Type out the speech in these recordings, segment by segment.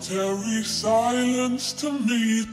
solitary silence to me.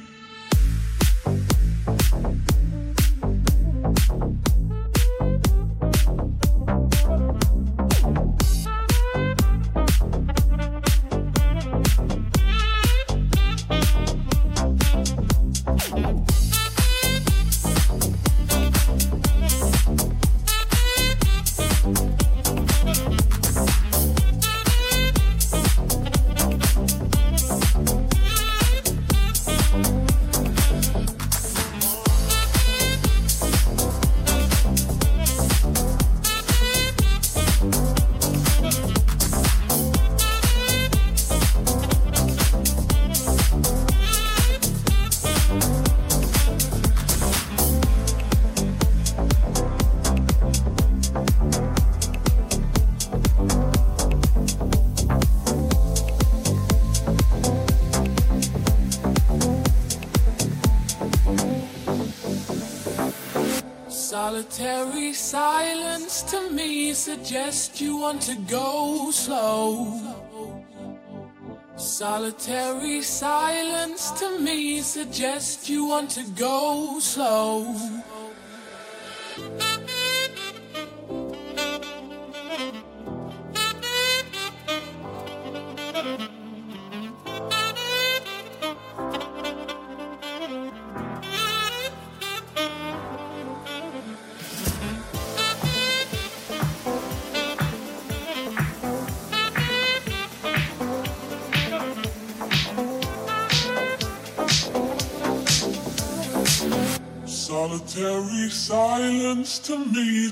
Solitary silence to me suggests you want to go slow. Solitary silence to me suggests you want to go slow. Solitary silence to me.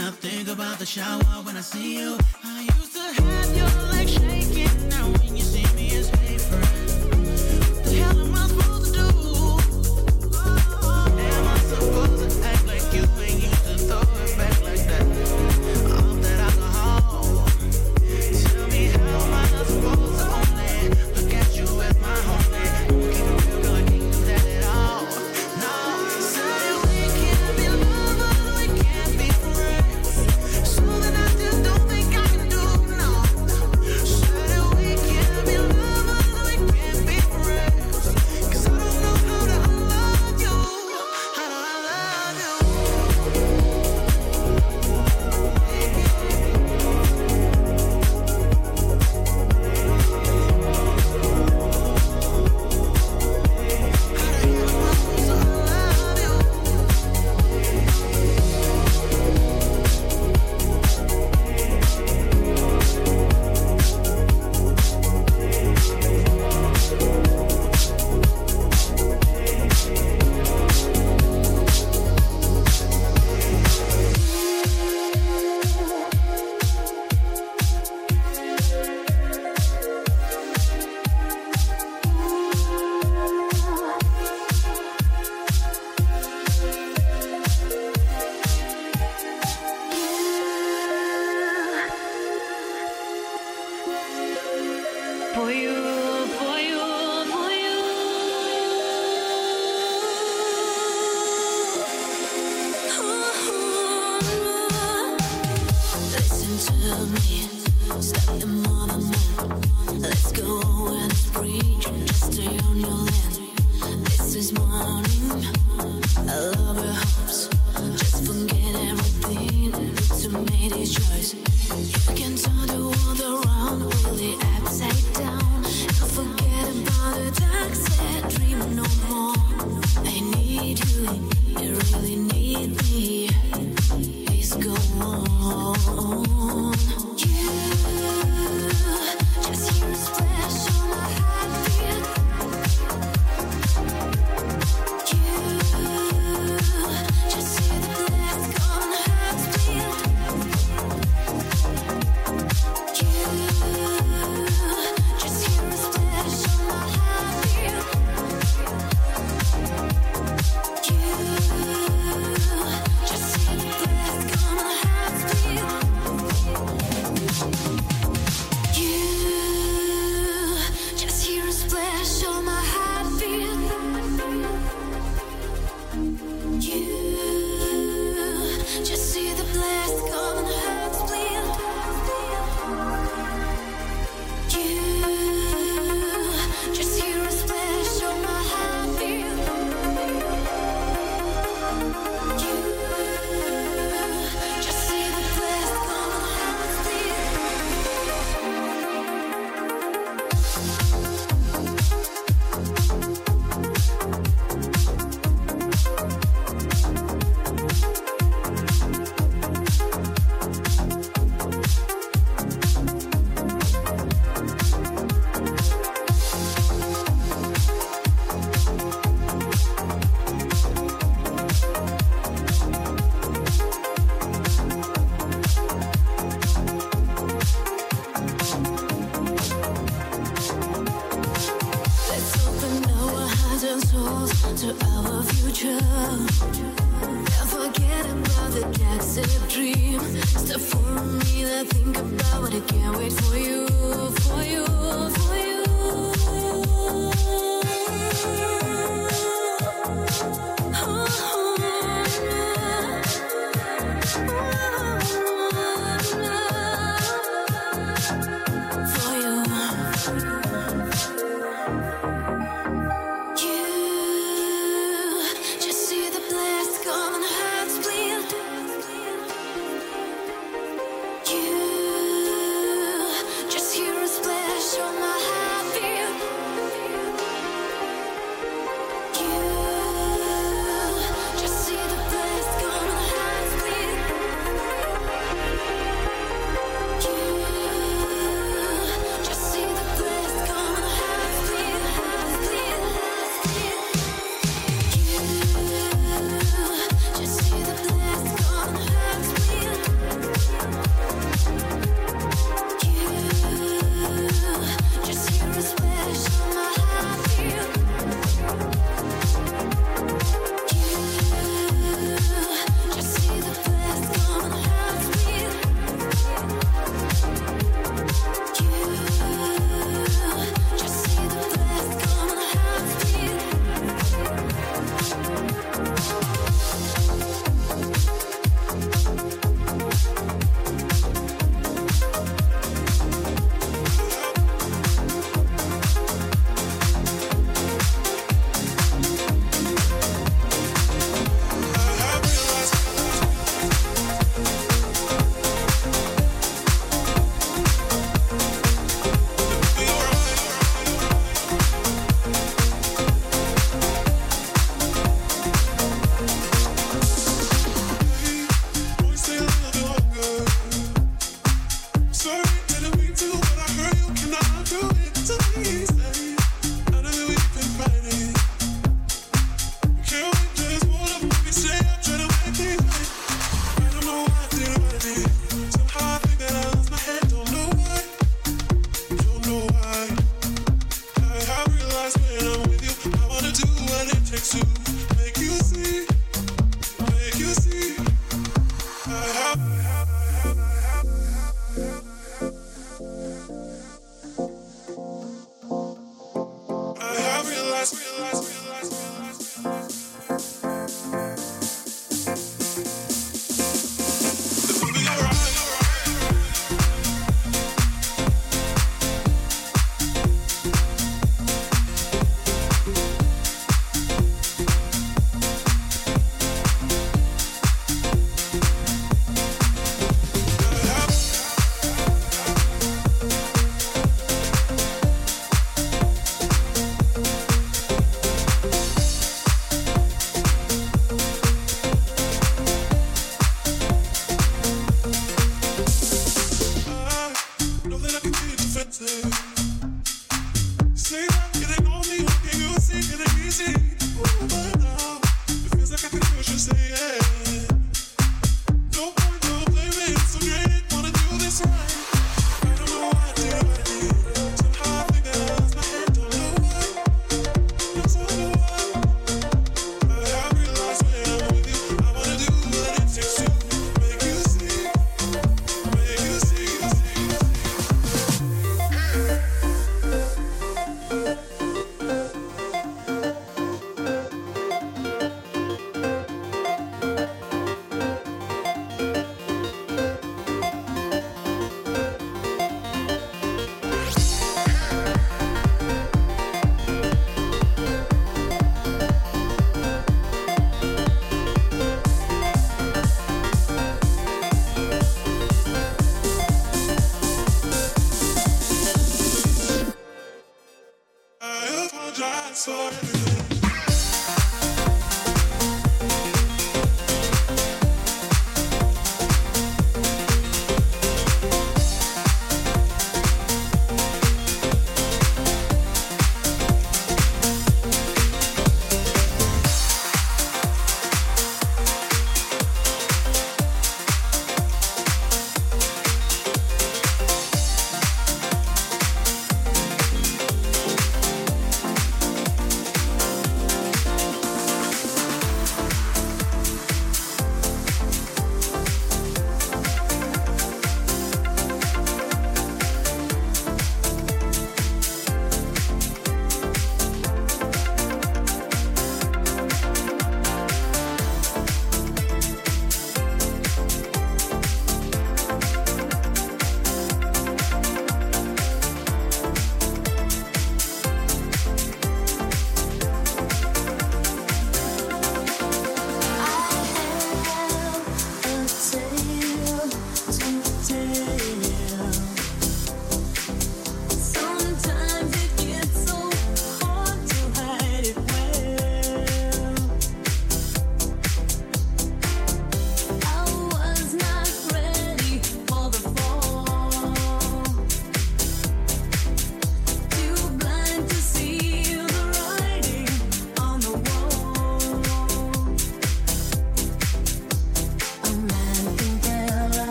And I think about the shower when I see you. I used to have your legs shaking. Now when you see me, it's paper. What the hell am I supposed to do? Am I supposed to act like you ain't used to throw it back like that? All that alcohol. Tell me, how am I not supposed to own that? Look at you as my homie. Keep it real, girl, I can't do that at all. No, say we can't be lovers. We can't be friends. Something I just don't think I can do, no. Say we can't be lovers. We can't be friends. 'Cause I don't know how to love you. How do I love you? How the hell am I supposed to love you? For you, for you, for you. Listen to me, stop the moment. Let's go and preach, just stay on your land. This is morning, I love your hopes. Just forget everything, to make a choice. You can turn the world around, pull it upside down. Don't forget about the dark side, dream no more. I need you, you really need me. Please go on. You, just hear a splash on my heartbeat. You, just see the blast on my heartbeat. You, just hear a splash on my heartbeat. You, just see the blast on my heartbeat. You, just hear a splash on my heartbeat. You, just see the blast on my heartbeat. You, just hear a splash on my heartbeat. You, just see the blast on my heartbeat. Let's open our hearts and souls to our future. Don't forget about the dark side dream. Stop for a minute, think about it. Can't wait for you, for you, for you. You, just see the blast come and hearts bleed. You, just hear a splash on my heart.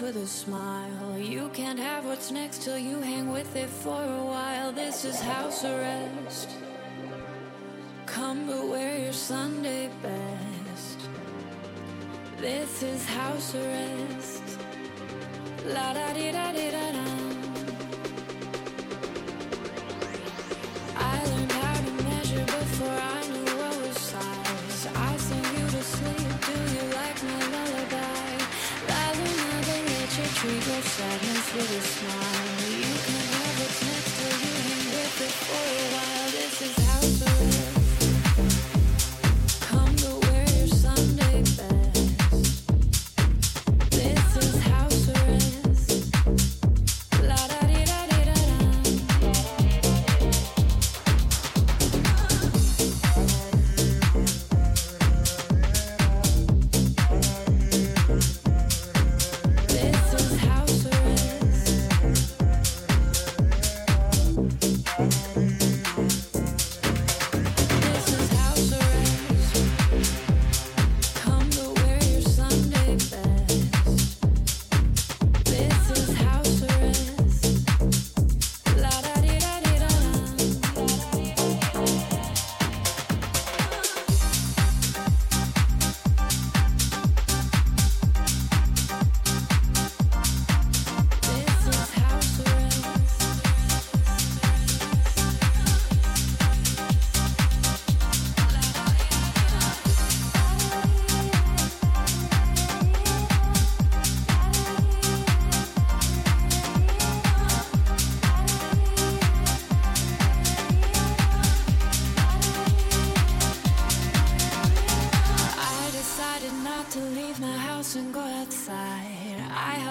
With a smile, you can't have what's next till you hang with it for a while. This is house arrest. Come but wear your Sunday best. This is house arrest. La da di da di da da. I learned how to measure before I knew what was size. I sing you to sleep. Do you like my lullaby? Treat your sadness with a smile. You can have what's next to you and with it for a while. This is house arrest.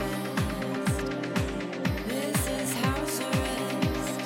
best. This is house arrest. This is house arrest.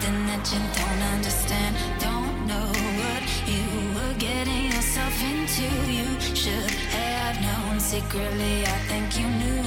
something that you don't understand, don't know what you were getting yourself into. You should have known secretly, I think you knew.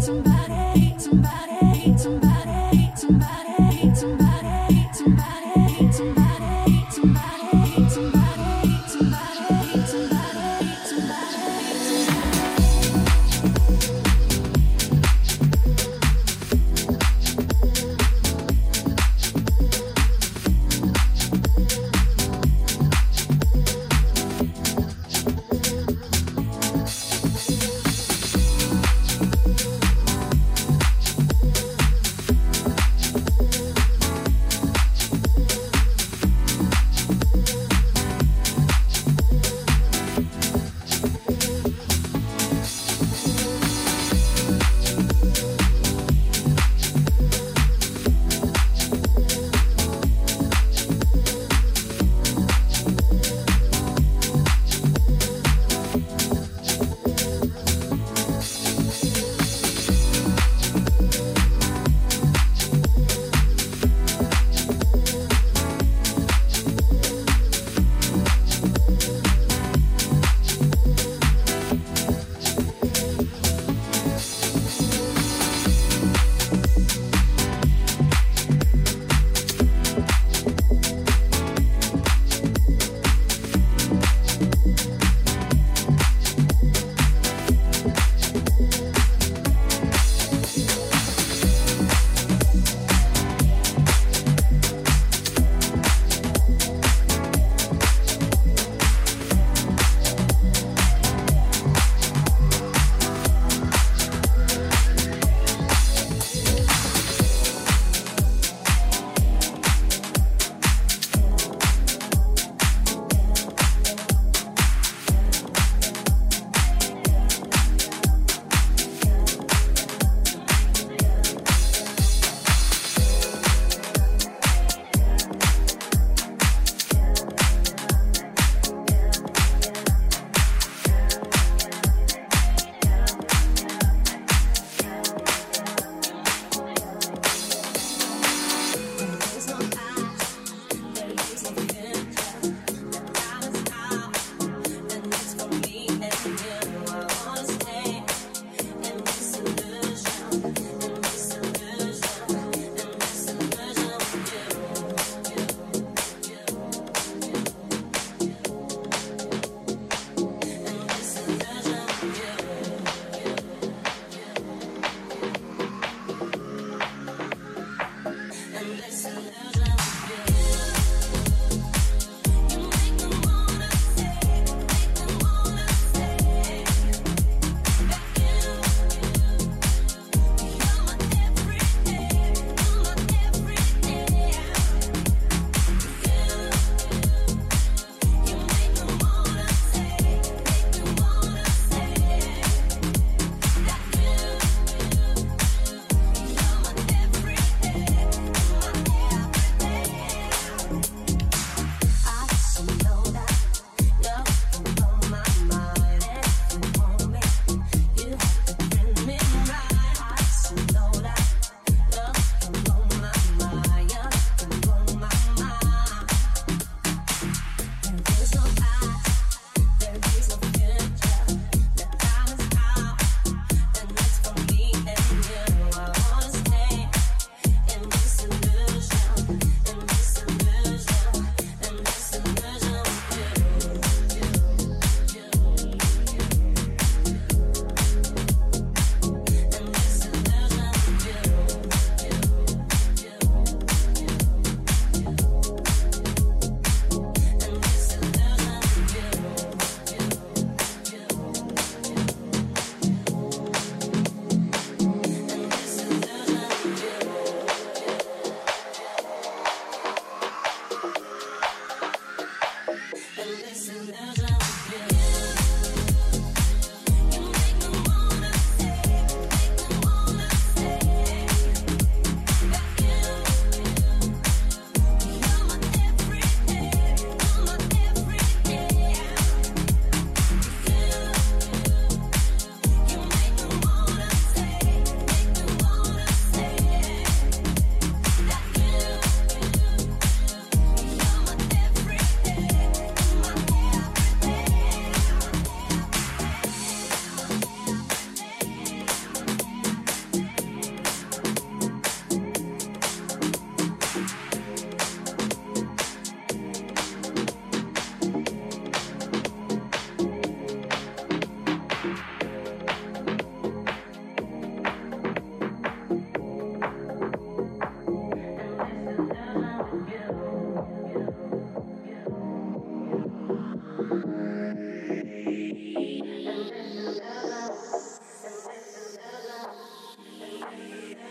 Somebody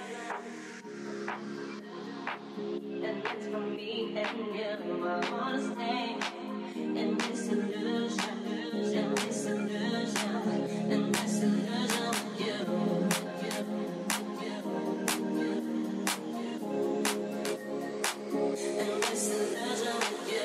And it's for me and you. I wanna stay in this illusion, in this illusion, in this illusion with you. In this illusion with you. In this illusion with you.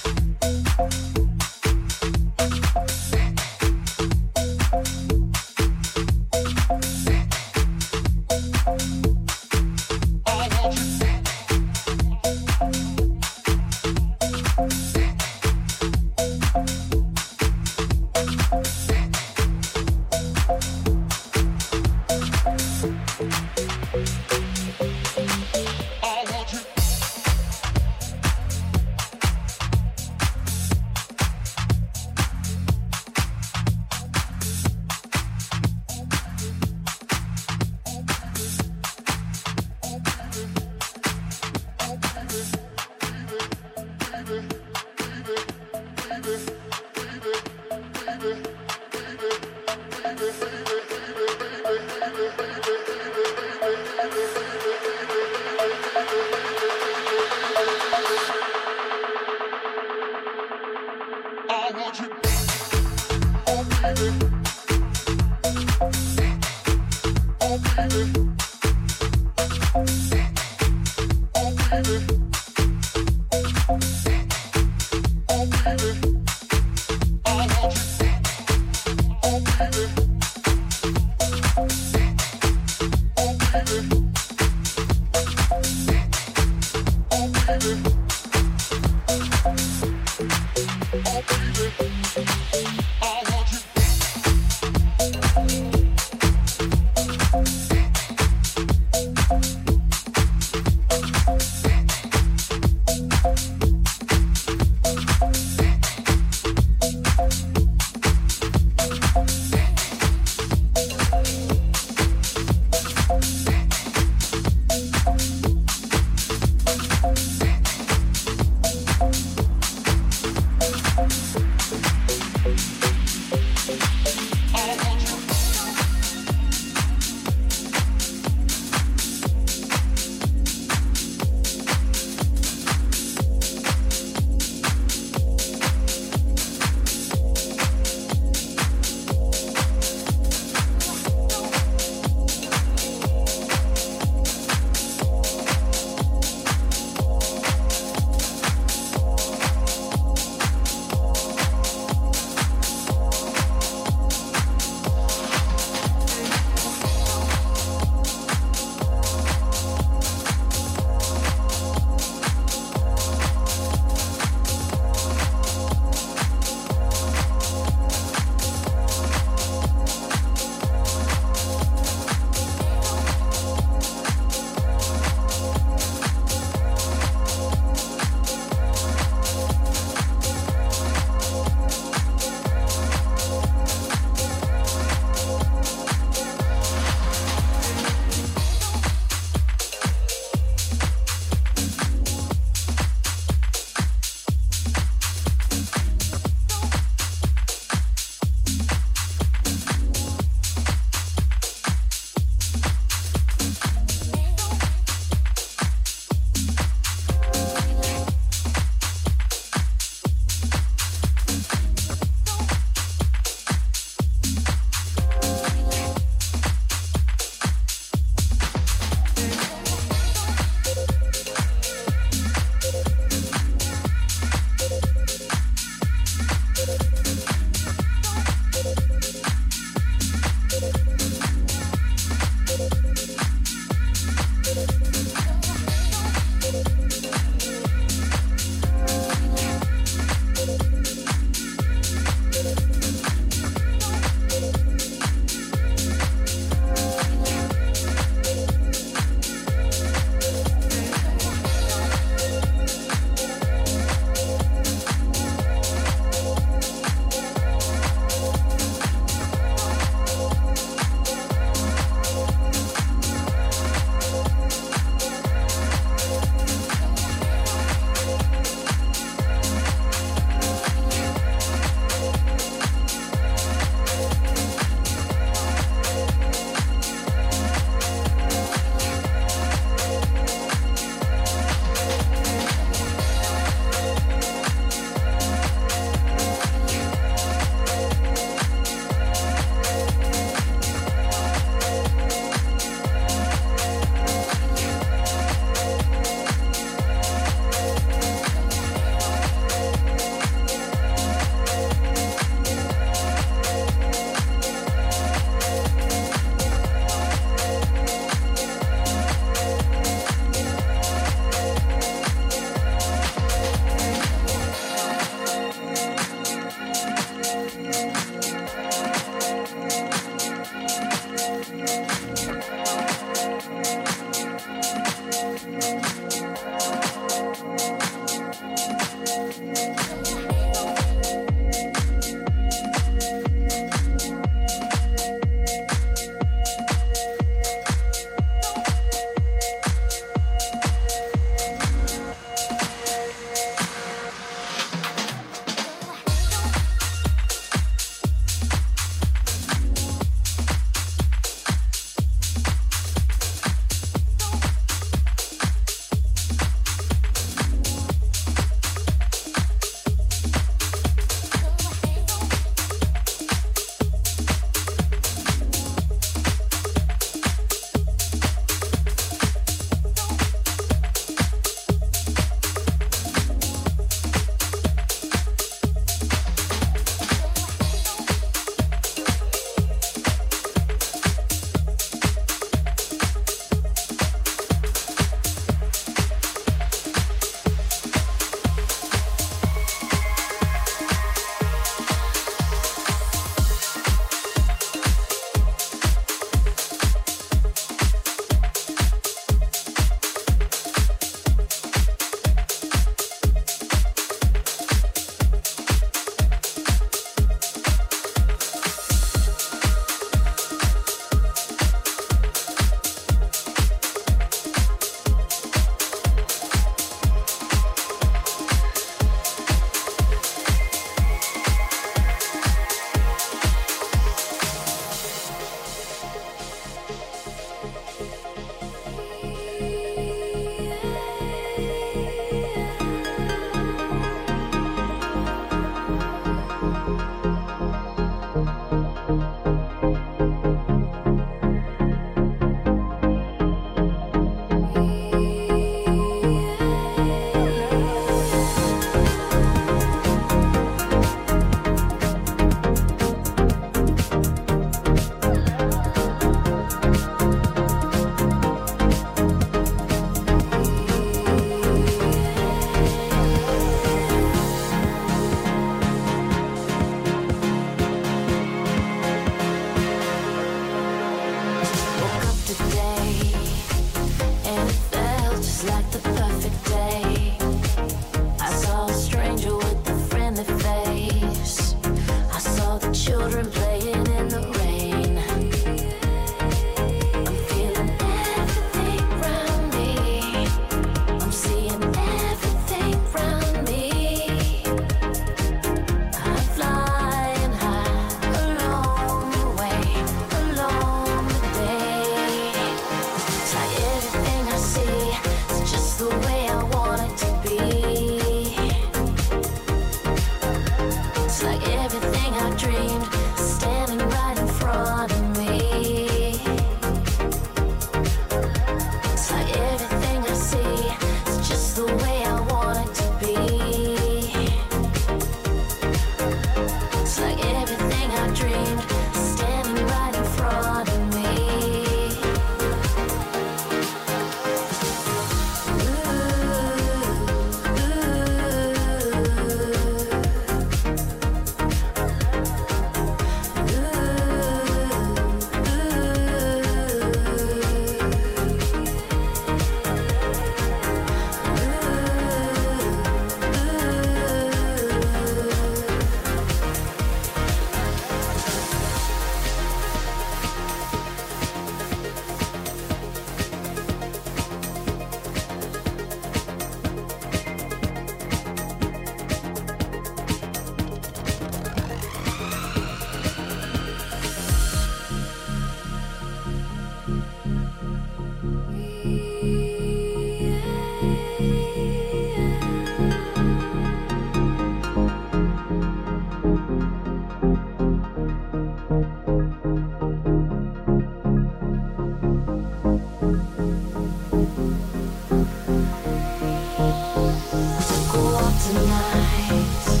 night,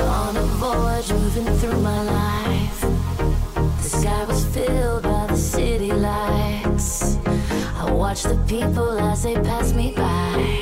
on a voyage moving through my life. The sky was filled by the city lights. I watched the people as they passed me by.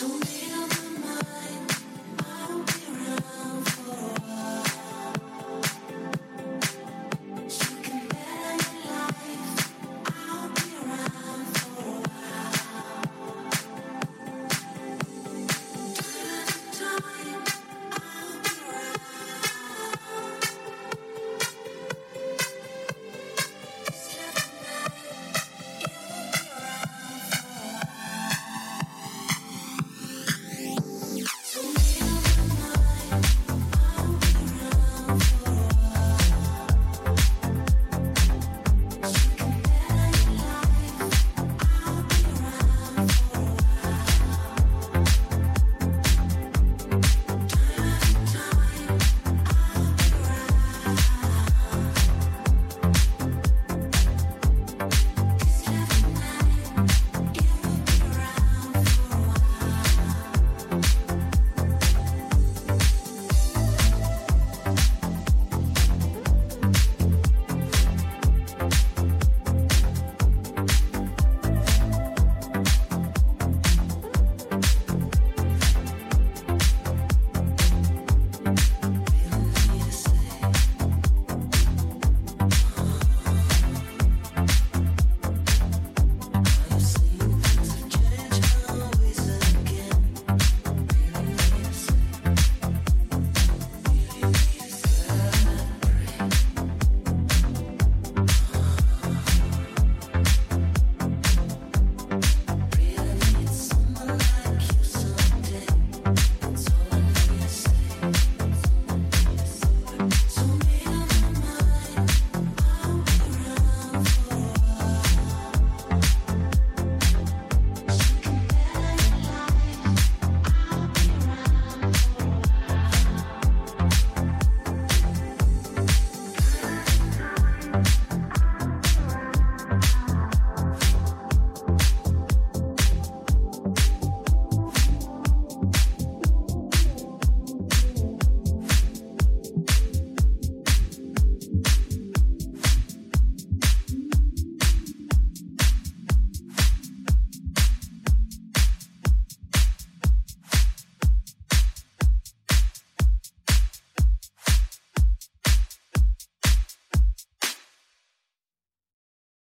So made up.